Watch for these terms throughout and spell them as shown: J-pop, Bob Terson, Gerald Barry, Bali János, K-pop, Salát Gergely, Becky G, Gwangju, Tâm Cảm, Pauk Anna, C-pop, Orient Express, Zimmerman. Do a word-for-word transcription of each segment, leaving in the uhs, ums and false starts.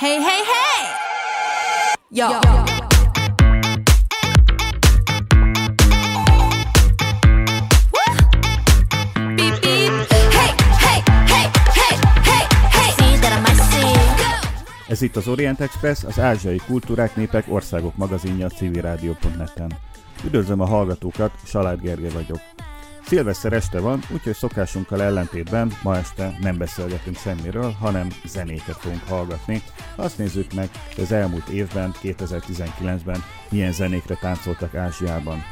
Hey, hey, hey! Yo! Yo. Yo. Ez itt az Orient Express, az ázsiai kultúrák, népek, országok magazinja a civil rádió pont net-en. Üdvözlöm a hallgatókat, Salát Gergely vagyok. Szilveszter este van, úgyhogy szokásunkkal ellentétben ma este nem beszélgetünk semmiről, hanem zenéket fogunk hallgatni. Azt nézzük meg, hogy az elmúlt évben, kétezer-tizenkilencben milyen zenékre táncoltak Ázsiában.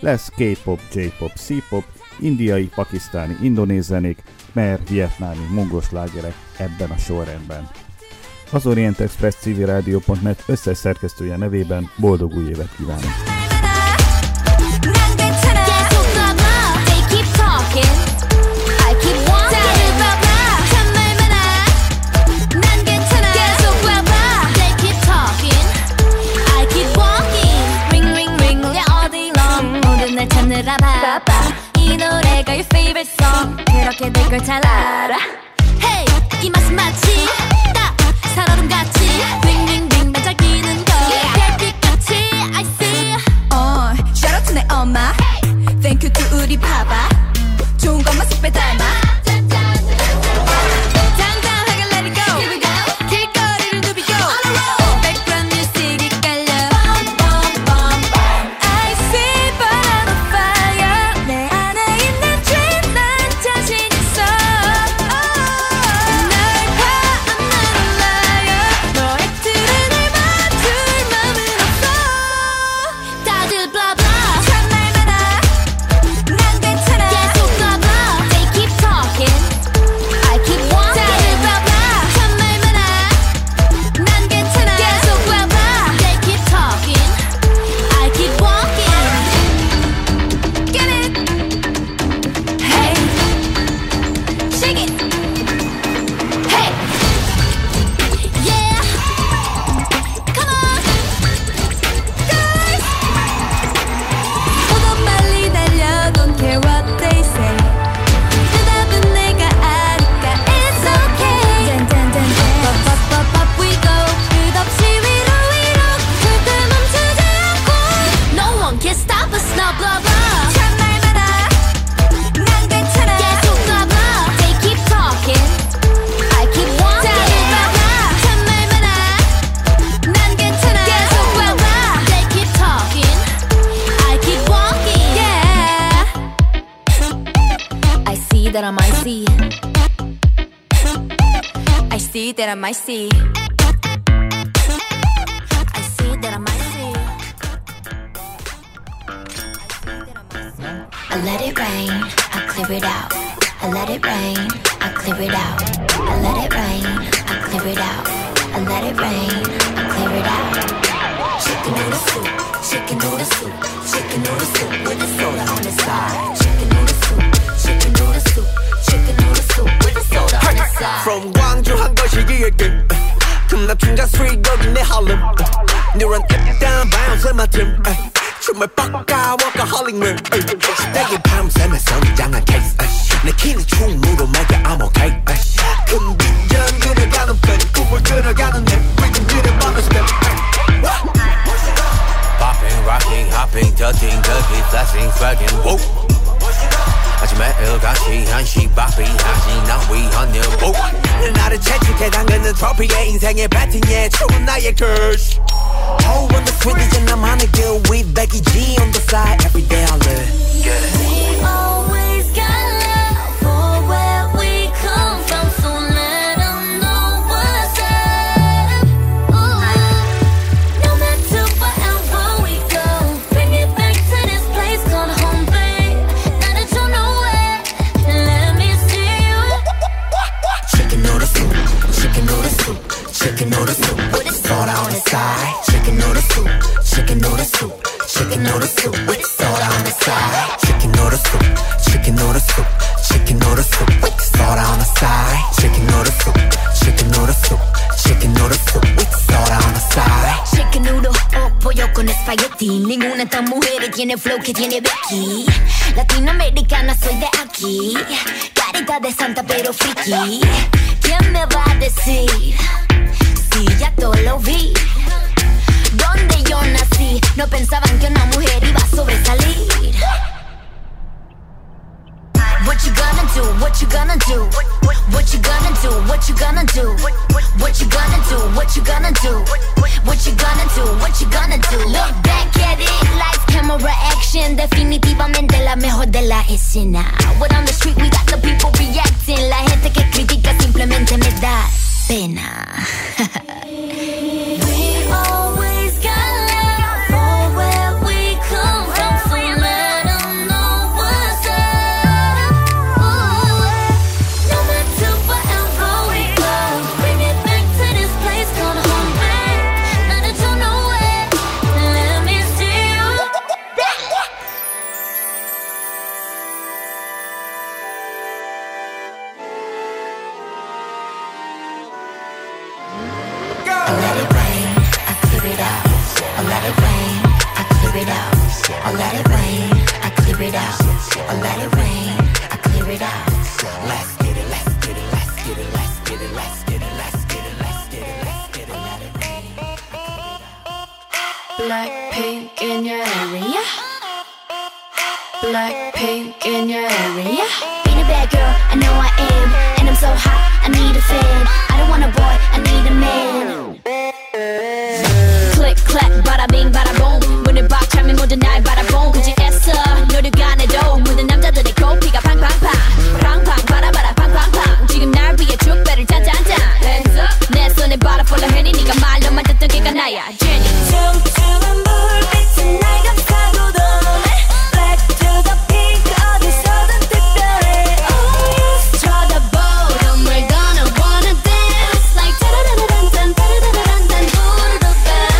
Lesz K-pop, J-pop, C-pop, indiai, pakisztáni, indonéz zenék, mer, vietnámi, mongol slágerek ebben a sorrendben. Az Orient Express civil rádió pont net összes szerkesztője nevében boldog új évet kívánok! Thank you to 우리 바바 좋은 것만 쏙 빼닮아 당당하게 let it go 길거리를 누비고 background music 이 깔려 I see but I'm on fire 내 안에 있는 dream 난 자신 있어 날 봐 I'm not a liar 너의 틀에 날 맞출 맘은 없어 다들 blah blah that I might see I see that I might see I see that I might see I let it rain, I clear it out I let it rain, I clear it out I let it rain, I clear it out I let it rain, I clear it out Chicken noodle soup, chicken noodle soup Chicken noodle soup with a soda on the side Chicken noodle soup Chicken noodle soup, chicken noodle soup with a soda on the side. From Gwangju, 한국식이 여긴. 금남 충장 수익역이 내 harlem. 너란 입단 바운스의 맛점. 춤을 바꿔 workaholicman. 내게 밤샘의 성장한 case. 내 키는 충무로 make it I'm okay. 큰 비전 들어가는 팬, 꿈을 들어가는 내 rhythm 들어가는 step. Popping, rocking, hopping, touching, ducking, flashing, swagging, whoa. 하지만 일같이 한시 바삐 하지 난 위하는 목 나를 채찍해 당근은 트로피에 인생의 배팅에 추운 나의 curse Oh, on the swing 이제 나만의 길 With Becky G on the side Every day I live Get it We always got love For where we come from So let them know what's up Ooh. No matter wherever we go Bring it back to this place called home Chicken noodle soup with a soda on the side. Chicken noodle soup, chicken noodle soup, chicken noodle soup with a soda on the side. Chicken noodle soup, chicken noodle soup, chicken noodle soup with a soda on the side. Chicken noodle soup, chicken noodle soup, chicken noodle soup with a soda on the side. Chicken noodle, oh pollo con espagueti. Ninguna de estas mujeres tiene flow que tiene Becky. Latinoamericana soy de aquí. Carita de santa pero friki. ¿Quién me va a decir? sí, ya todo lo vi. Donde yo nací, no pensaban que una mujer iba a sobresalir. What you gonna do? What you gonna do? What you gonna do? What you gonna do? What you gonna do? What you gonna do? What you gonna do? What you gonna do? Look back at it, lights, camera, action. Definitivamente la mejor de la escena. What on the street we got the people reacting. La gente que critica simplemente me da pena. We always got love for where we come from. I let it rain, I clear it out. I let it rain, I clear it out. Let's get it, let's get it, let's get it, let's get it, let's get it, let's get it, let's get it, let's get it, let it rain. Black pink in your area. Black pink in your area. Ain't a bad girl, I know I am. And I'm so hot, I need a fan. I don't want a boy, I need a man. Click, clap, bada bing, bada boom. 밥 참이 모든 날 바라본 굳이 애써 노력 안 해도 모든 남자들의 코피가 팡팡팡 팡팡 바라바라 팡팡팡 지금 날 위해 쭉 배를 짠짠짠 Hands up 내 손에 바라 폴라 해니 니가 말로만 듣던 걔가 나야 Jenny 퉁퉁한 불빛은 날 감싸고 도네 Black to the pink 어디서든 특별해 Oh you 쳐다보 And we're gonna wanna dance Like 따라라라란단 따라라라란단 불도 가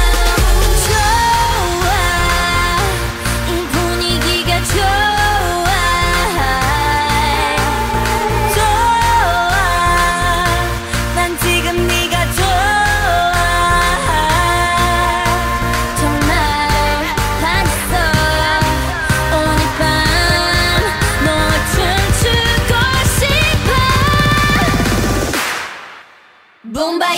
Boom, boom,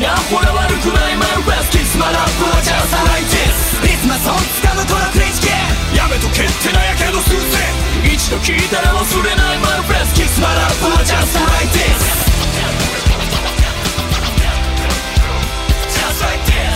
me now what a悪くない my rest kiss my love for just like this It's my song 掴むこのクレイジーやめとけってなやけどするぜ一度聴いたら忘れない my rest kiss my love for just like this Just like this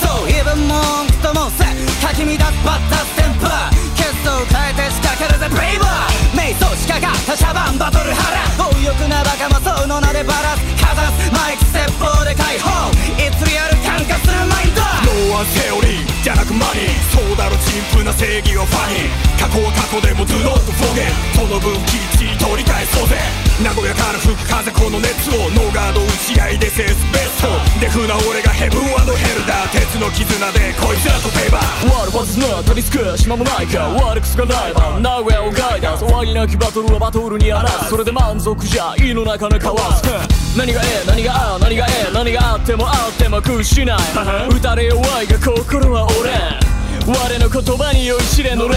そう言えば文句ともせかき乱すバッタステンパー決闘を変えて仕掛けるぜブレイバー瞑想仕掛かったシャバンバトルハラ強欲なバカもその名でバラすかざすマイク説法で解放いつリアル感化するマインド No one theory じゃなくマニーそうだろ陳腐な正義はファニー過去は過去でも Do not forget その分きっちり取り返そうぜ名古屋から吹く風この熱をノーガード打ち合いで制すベストデフな俺がヘブン&ヘルだ鉄の絆でこいつらとペーバー What was not リスク島もないか悪くすがない番名古屋をガイダンス終わりなきバトルはバトルにあらずそれで満足じゃ胃の中のかわす何がええ何があ何がええ何があってもあっても屈しない打たれ弱いが心は折れ我の言葉に酔いしれ乗れリ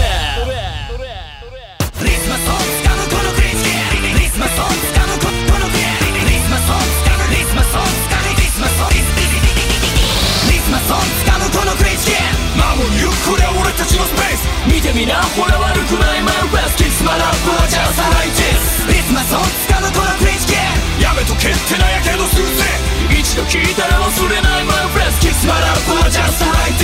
スマソン掴むこのクリスキーThis my song, come on, come on, this my song, come on, this my song, come on, this my song, this my song, come on, come on, this my song, come on, this myTonight, oh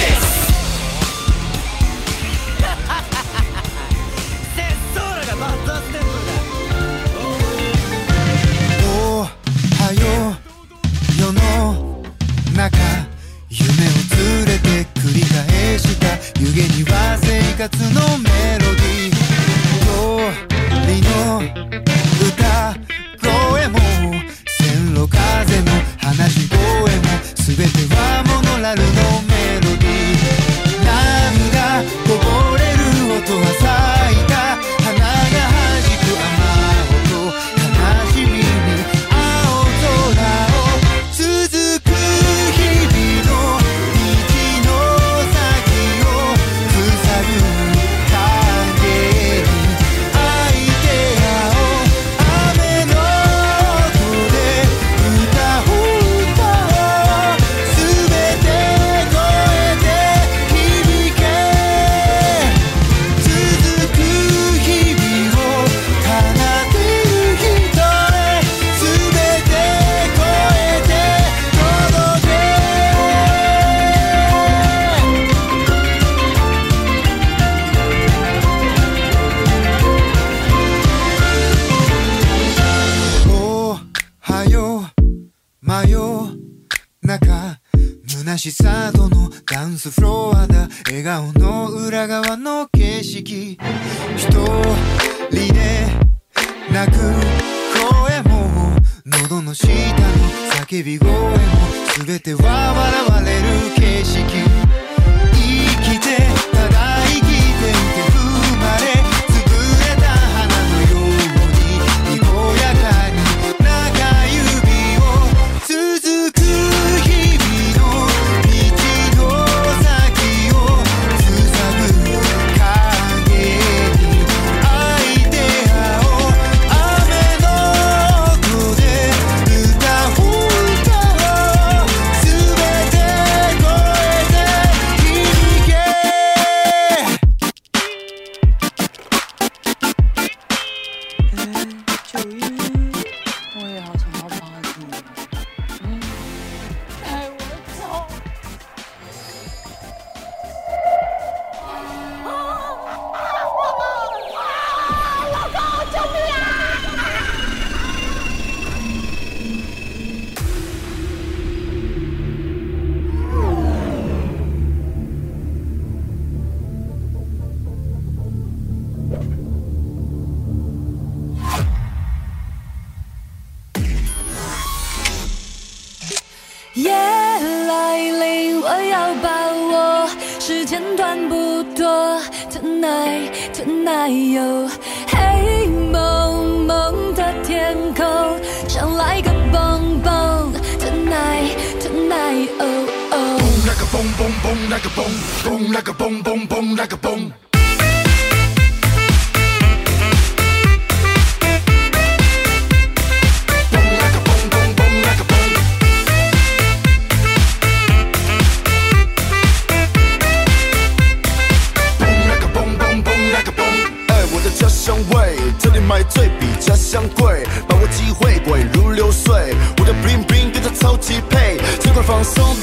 黑蒙蒙的天空想来个蹦蹦 Tonight, tonight, oh oh like a boom, boom like a boom, boom, boom like a boom. On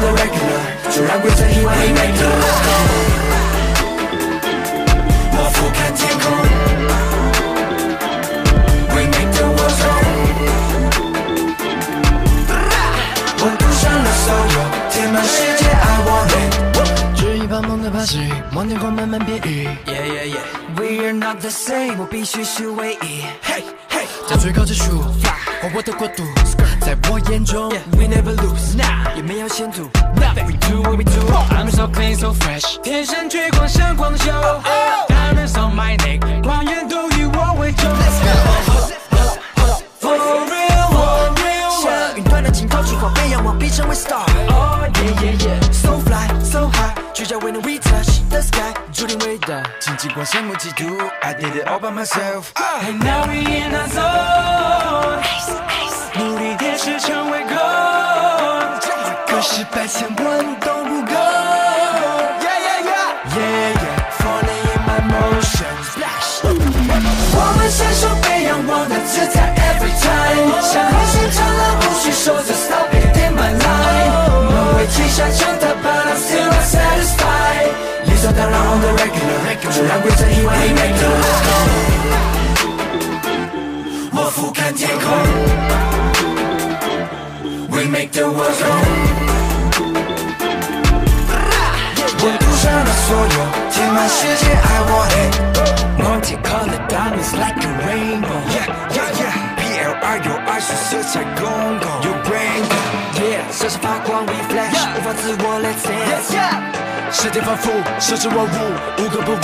the regular, regular. So I'm with you when we make the love. home. We make the world go. 문 부셔라 소녀 팀만 쉬지 I want it. Multi colored diamonds like a rainbow. Yeah yeah yeah. B L R your eyes so so gone go. Your brain go. Yeah 闪闪发光 we flash. 无法自我 let's dance. Yeah yeah. 世界繁复，世事万物，无格不入。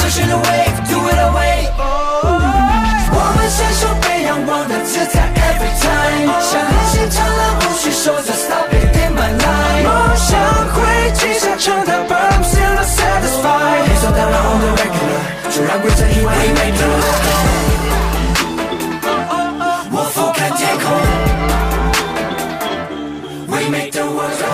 Just in a wave, do it away. Oh, 我们享受被阳光的姿态 every time. 像流星灿烂无需说 just stop it in my life. 梦想会积沙成塔 but I'm still not satisfied. 你说当然 on the regular, 就让规则以外 We make the world go. 我俯瞰天空 We make the world go.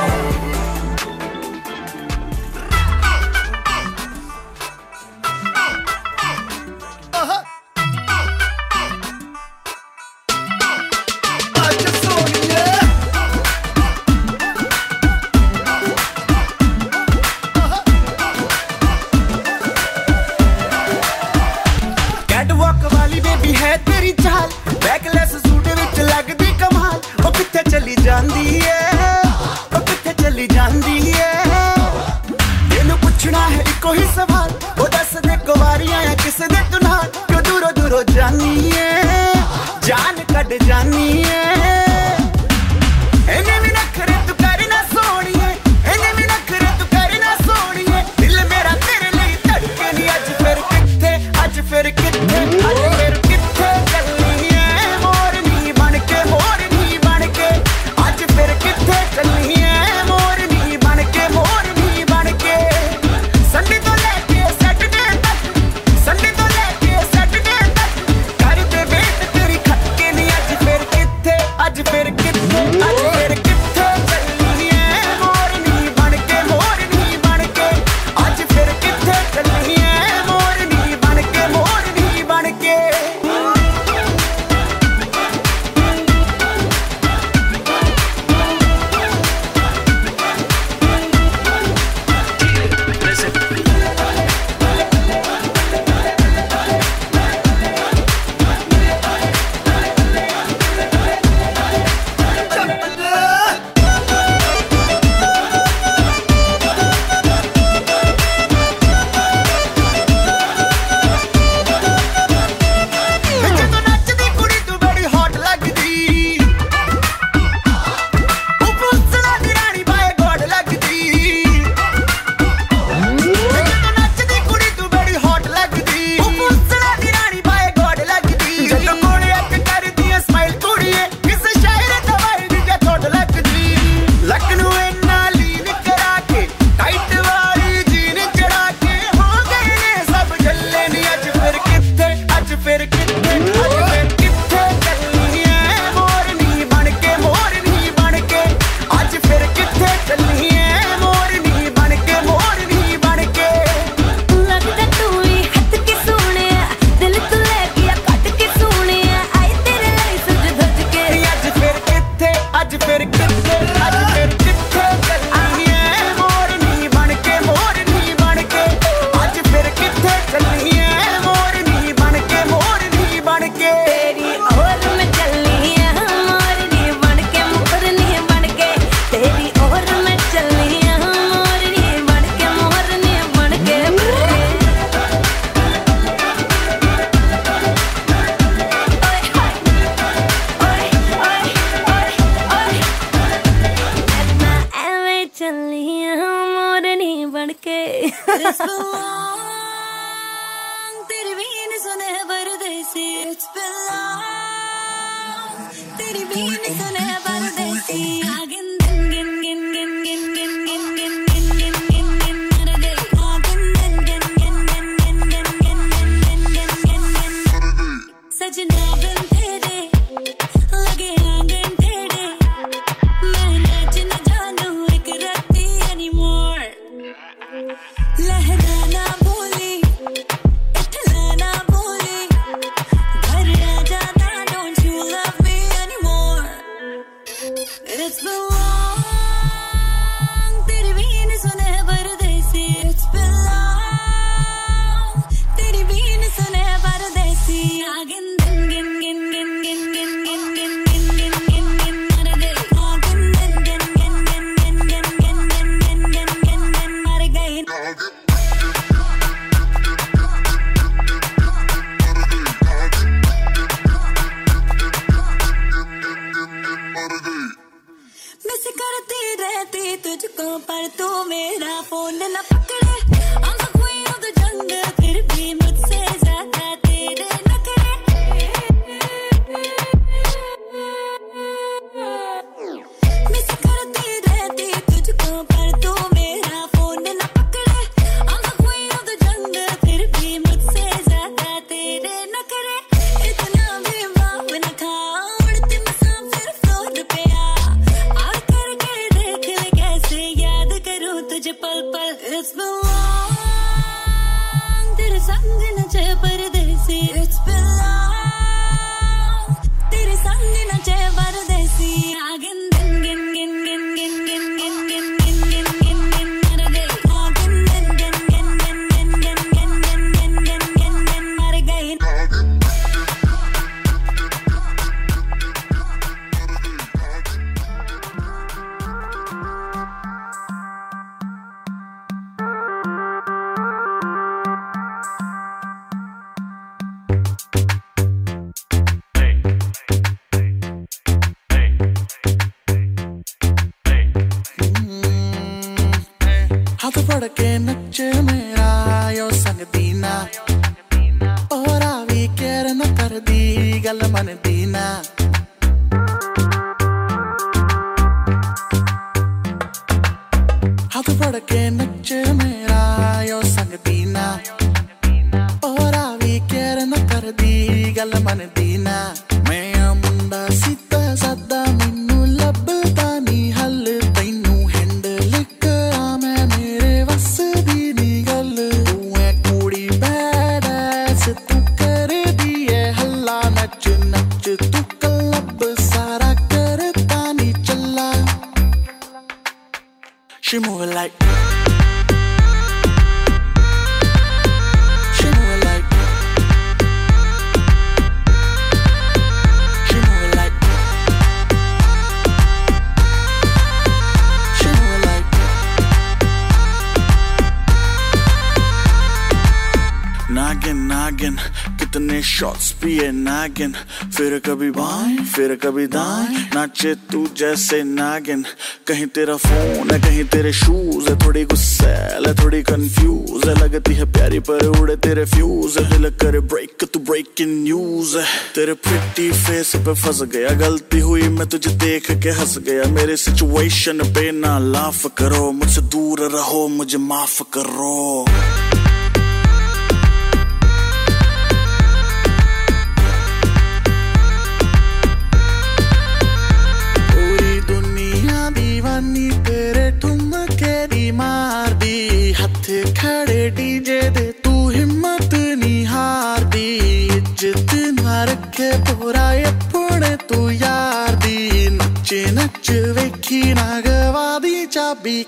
फिर कभी बाएं फिर कभी दाएं नाचे तू जैसे नागिन कहीं तेरा फोन है कहीं तेरे शूज है थोड़ी गुस्सा है थोड़ी कंफ्यूज है लगती है प्यारी पर उड़े तेरे फ्यूज है हिल कर ब्रेक तू ब्रेकिंग न्यूज है तेरे प्रिटी फेस पे फंस गया गलती हुई मैं तुझे देख के हंस गया मेरे सिचुएशन पे ना लाफ करो मुझसे दूर रहो मुझे माफ करो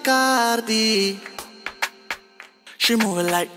Cardi. She move it like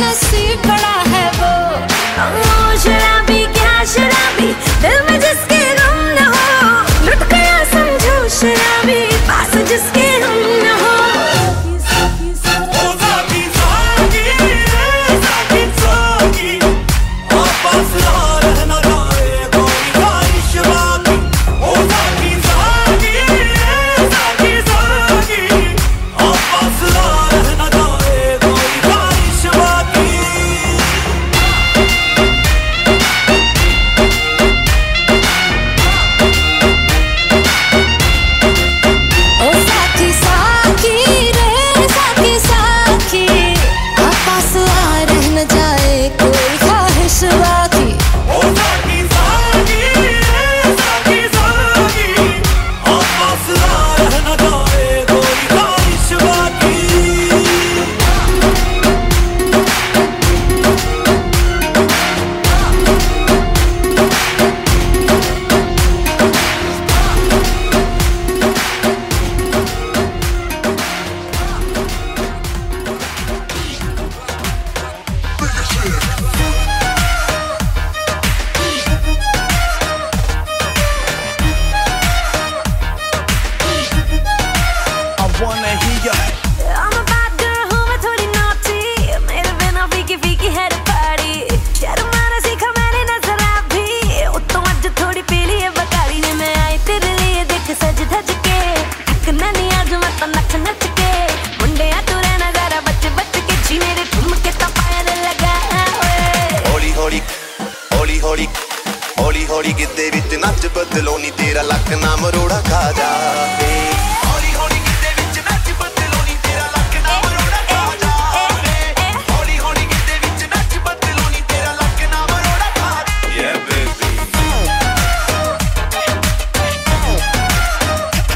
नसीब बड़ा है वो ओ शराबी क्या शराबी दिल में किते विच नच बदलो नी तेरा लक नाम रोड़ा खा जावे हौली हौली किते विच नच बदलो नी तेरा लक नाम रोड़ा खा जावे हौली हौली किते विच नच बदलो नी तेरा लक नाम रोड़ा खा ये बेबी जद लक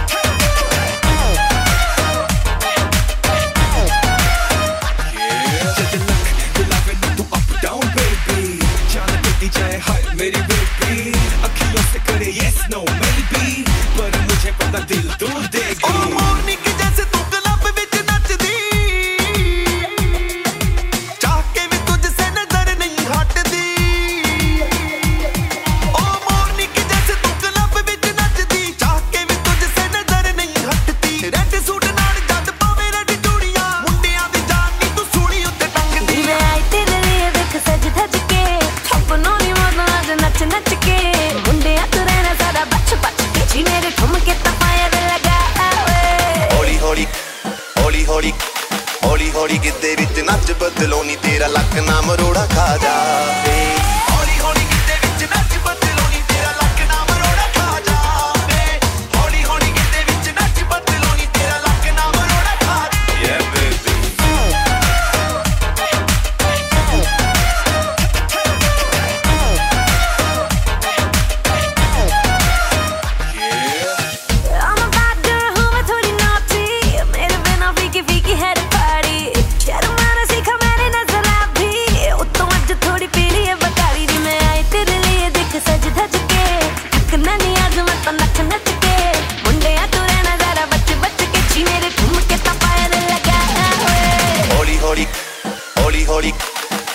तू लव ना तू अप डाउन बेबी जान देती जाए हाय मेरी करे yes no maybe पर मुझे पता दिल तू देगी ओ मोरनी की जैसे तू क्लब विच नचदी चाह के भी तुझसे नजर नहीं हटदी ओ मोरनी की जैसे तू क्लब विच नचदी चाह के भी तुझसे नजर नहीं हटदी रेड सूट नाल जद पावे रेड चूड़ियां मुंडियां दी जान नी तू सूड़ी उत्ते टंगदी वे आई तेरे लिए देख सज धज के अपनों नी मौज आज नच नच के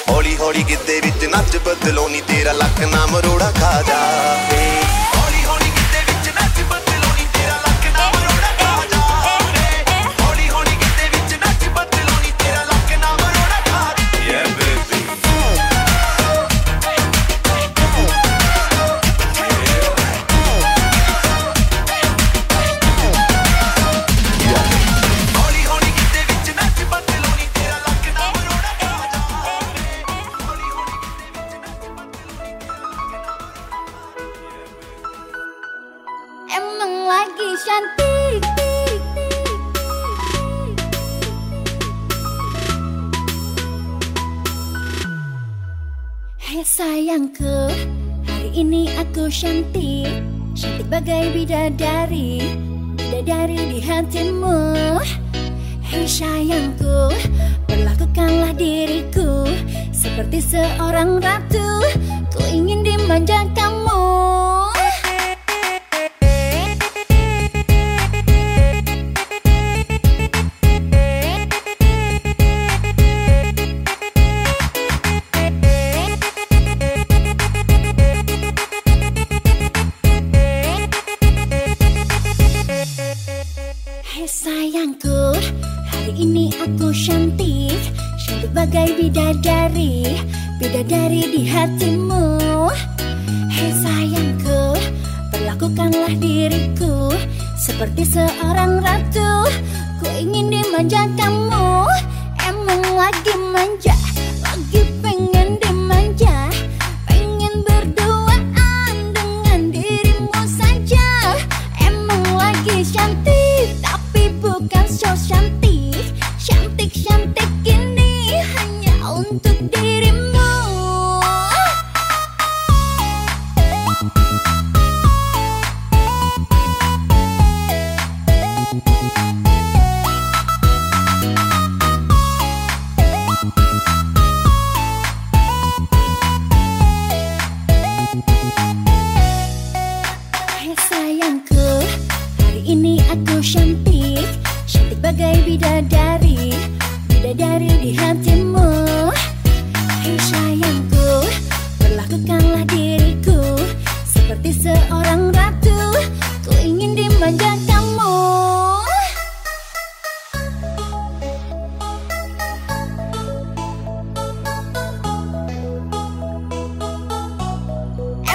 ਹੌਲੀ ਹੌਲੀ ਕਿਤੇ ਵਿੱਚ ਨੱਚ ਬਦਲੋ ਨੀ ਤੇਰਾ ਲੱਕ ਨਾਮ ਰੋੜਾ ਖਾ ਜਾਵੇ ਹੌਲੀ ਹੌਲੀ ਕਿਤੇ ਵਿੱਚ ਨੱਚ ਬਦਲੋ ਨੀ ਤੇਰਾ ਲੱਕ ਨਾਮ ਰੋੜਾ ਖਾ ਜਾਵੇ ਹੌਲੀ ਹੌਲੀ ਕਿਤੇ ਵਿੱਚ ਨੱਚ ਬਦਲੋ ਨੀ ਤੇਰਾ ਲੱਕ ਨਾਮ ਰੋੜਾ ਖਾ ਯੇ ਬੇਬੀ ਆਮ ਬਾਦ ਹੂੰ ਮੈਂ ਥੋੜੀ ਨਾਟੀ ਮੇਰੇ ਬਿਨਾ ਫਿੱਕੀ ਫਿੱਕੀ ਹੈ ਹੌਲੀ ਹੌਲੀ ਕਿਤੇ ਵਿੱਚ ਨੱਚ ਬਦਲੋ ਨੀ ਤੇਰਾ ਲੱਕ ਨਾਮ ਰੋੜਾ ਖਾ ਜਾਵੇ ਹੌਲੀ ਹੌਲੀ ਕਿਤੇ ਵਿੱਚ ਨੱਚ ਬਦਲੋ ਨੀ ਤੇਰਾ ਲੱਕ ਨਾਮ ਰੋੜਾ ਖਾ ਜਾਵੇ ਹੌਲੀ ਹੌਲੀ ਕਿਤੇ ਵਿੱਚ ਨੱਚ ਬਦਲੋ ਨੀ ਤੇਰਾ ਲੱਕ ਨਾਮ ਰੋੜਾ ਖਾ ਜਾਵੇ ਯੇ ਬੇਬੀ ਹੌਲੀ ਹੌਲੀ ਕਿਤੇ ਵਿੱਚ ਨੱਚ ਬਦਲੋ ਨੀ ਤੇਰਾ ਲੱਕ ਨਾਮ ਰੋੜਾ ਖਾ ਜਾਵੇ Emang lagi cantik Hei sayangku Hari ini aku cantik Cantik bagai bidadari Bidadari di hatimu Hei sayangku Perlakukanlah diriku Seperti seorang ratu Ku ingin dimanja kamu Bidadari, bidadari di hatimu Hei sayangku, perlakukanlah diriku Seperti seorang ratu Ku ingin dimanja kamu Emang lagi manja, lagi pengen dimanja Pengen berduaan dengan dirimu saja Emang lagi cantik, tapi bukan so cantik Cantik-cantik ini hanya untuk dirimu Hei sayangku Hari ini aku cantik Cantik bagai bidadari Bidadari di hatimu Hei sayangku Perlakukanlah diriku Seperti seorang ratu Ku ingin dimanja kamu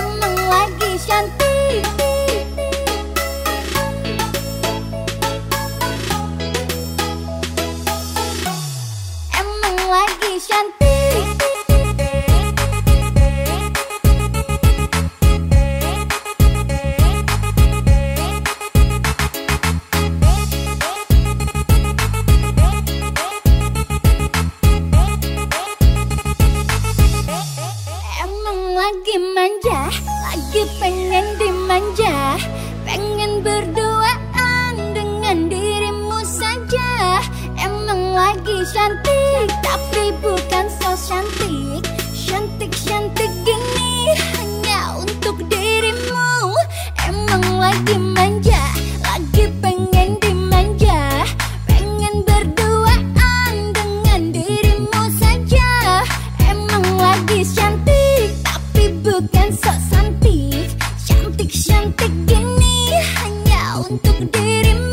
Emang lagi cantik Emang lagi detik ini hanya untuk dirimu.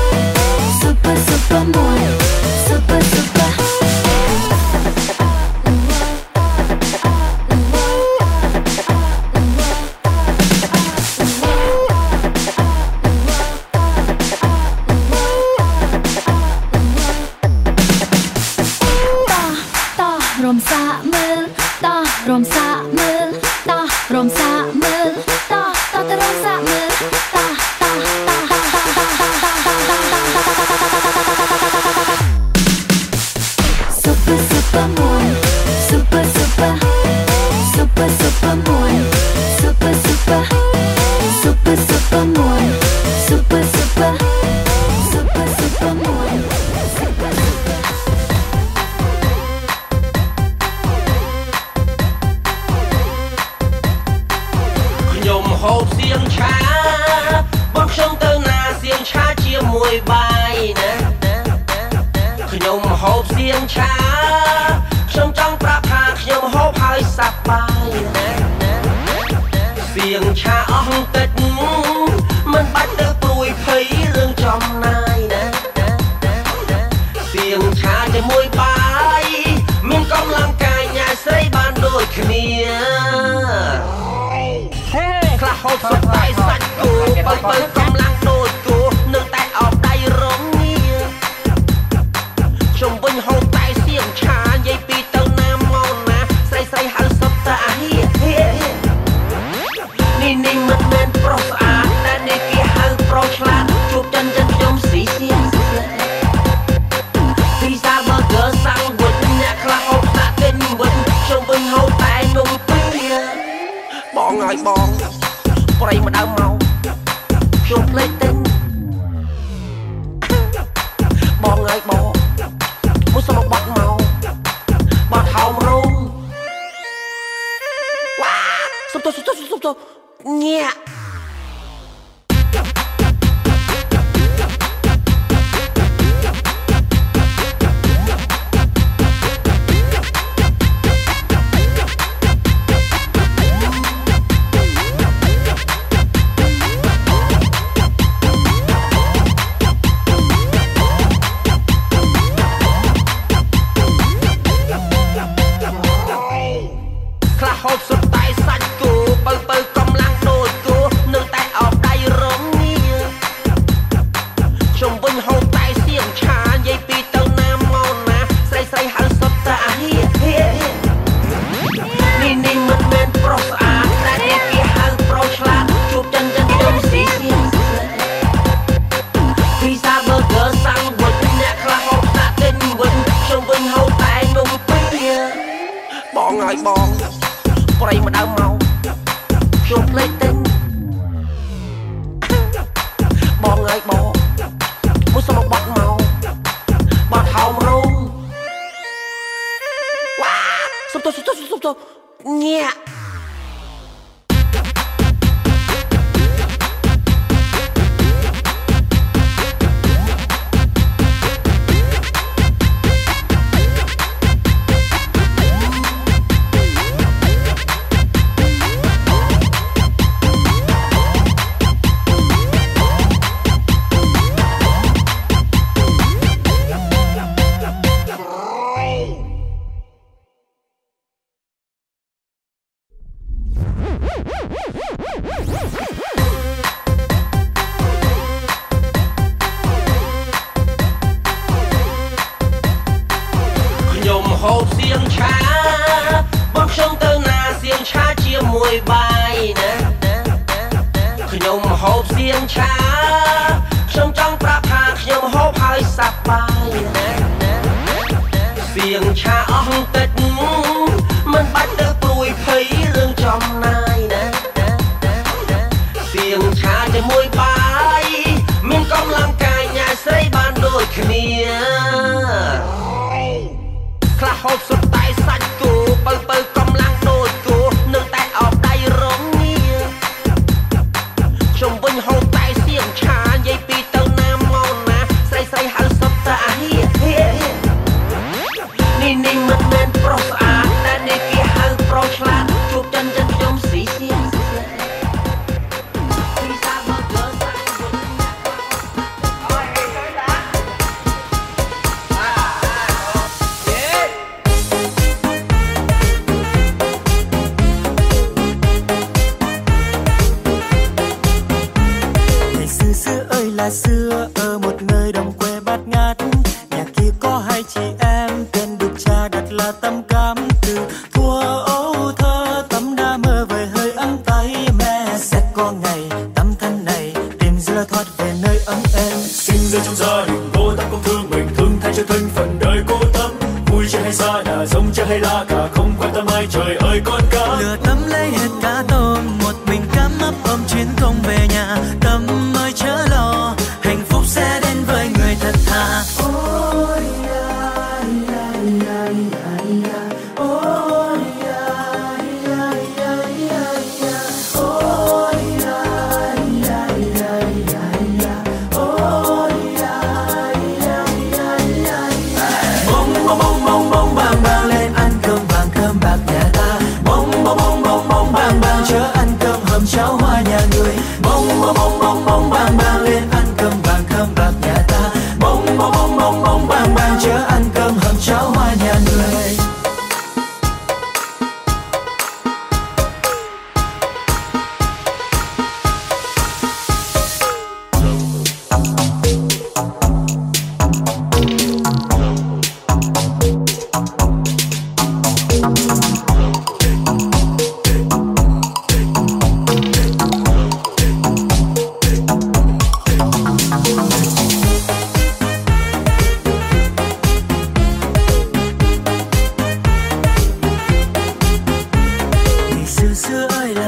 super supermon, super super. Ninh ninhមិនមែនប្រុសស្អាតតែនេះគេហៅប្រុសឆ្លាតជួបចិនចិនខ្ញុំស៊ីសៀ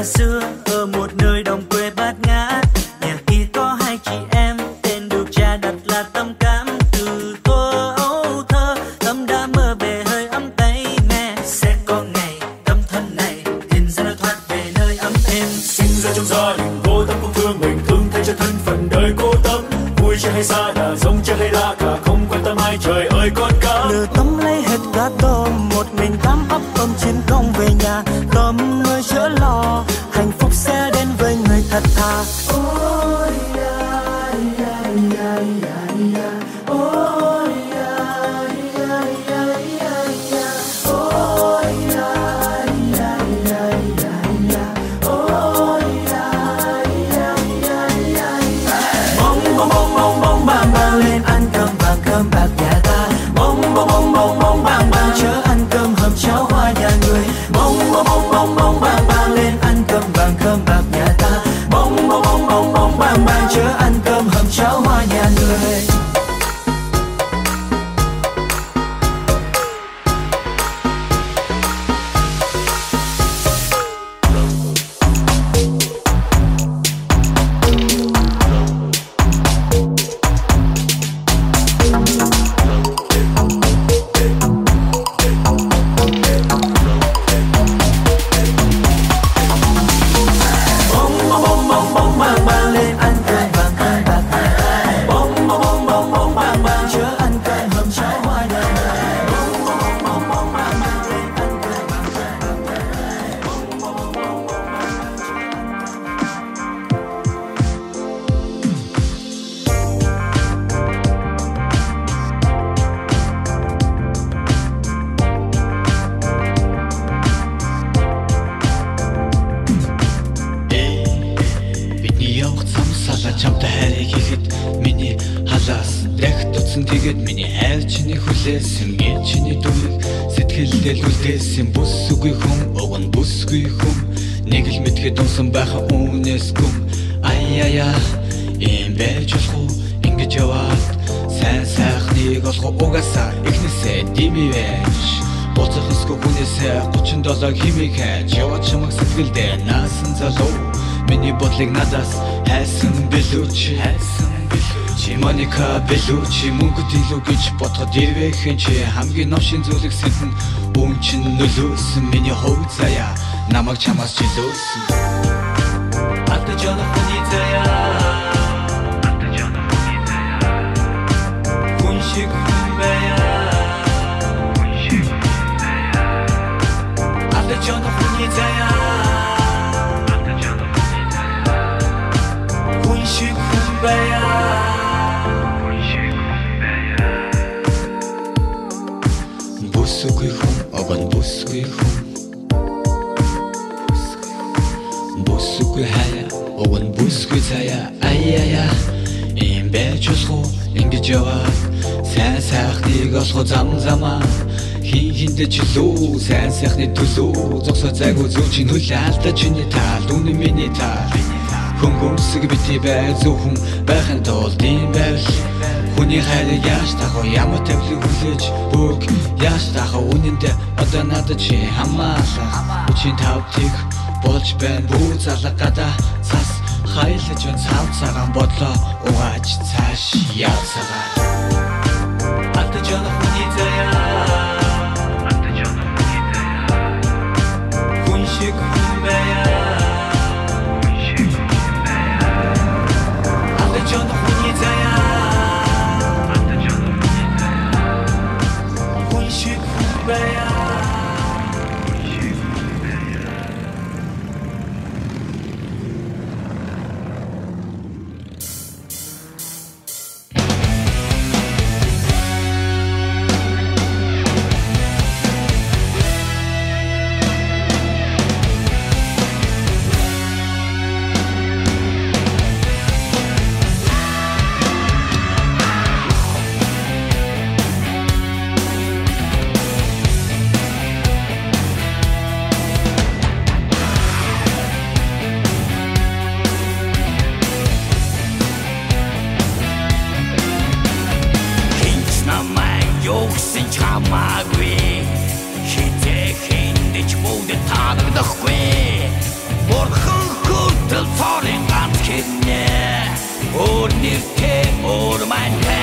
xưa ở một nơi đồng quê bát ngát. Nhà kia có hai chị em, tên được cha đặt là Tâm Cảm. Từ thơ ấu thơ, Tâm đã mơ về hơi ấm tay mẹ. Sẽ có ngày Tâm thân này tìm ra nơi thoát về nơi ấm êm. Sinh ra trong gia đình cô Tâm cũng thương mình, thương thay cho thân phận đời cô Tâm. Vui chơi hay xa đà, giống chơi hay la cả, không quan tâm ai trời ơi con cá. Lừa Tâm lấy hết cả tôm, một mình Tâm ấp ôm chiến công về nhà. Tâm nuôi chữa lo, hạnh phúc sẽ đến với người thật thà. Ôi da da da da da, ôi da da da da da, ôi da da da da da, ôi da da da da da. Bông bông bông bông bông bang bang lên ăn cơm vàng cơm bạc nhà ta. Bông bông bông bông bông bang bang chớ ăn cơm hầm cháo hoa nhà người. Bông bông bông bông bông bang bang lên ăn cơm vàng cơm bạc nhà ta. Bông bông bông bông bông bang bang chớ ăn cơm hầm cháo hoa nhà người. Билүүчи мөнгөд илүү гэж бодоход ирвэхэн чи хамгийн новшин зүйлийг сэтэн үн чин нөлөөсөн миний хувь заяа намайг чамаас чөлөөсөн Атта жана хүний заяа Атта жана хүний заяа Хүн шиг хүн бая Хүн шиг хүн бая Атта жана хүний заяа Атта жана хүний заяа Хүн шиг хүн бая Бүсгүй хүн, огон бүсгүй хүн Бүсгүй хаяа, огон бүсгүй заяа Ай-яя, ийм байж усху, ингэж яваад Сайн сайхныг олху зам замаа Хин хиндэ чөлөө, сайн сайхны төлөө Зогсоо зайгүй зүүн чинь хөлэ алдаа чиний таал Үнэн миний таал Хүн хүмсэг бити бай зөвхөн байхын тулд ийм байвал Хүний хайла яаж таху ямар тавлыг хүлээж Бөг яаж таху үнэндэ одоо надад чи хамаалах Үчийн тавтыг болж байна бүү зарлаг гадаа Цас хайлаж өн цав цагаан бодлоо угааж цааш явсагаа Алта жана хүний заяа Алта жана хүний заяа Хүн шиг хүн бая Хүн шиг хүн бая Алта жана хүний заяа couldn't escape out of my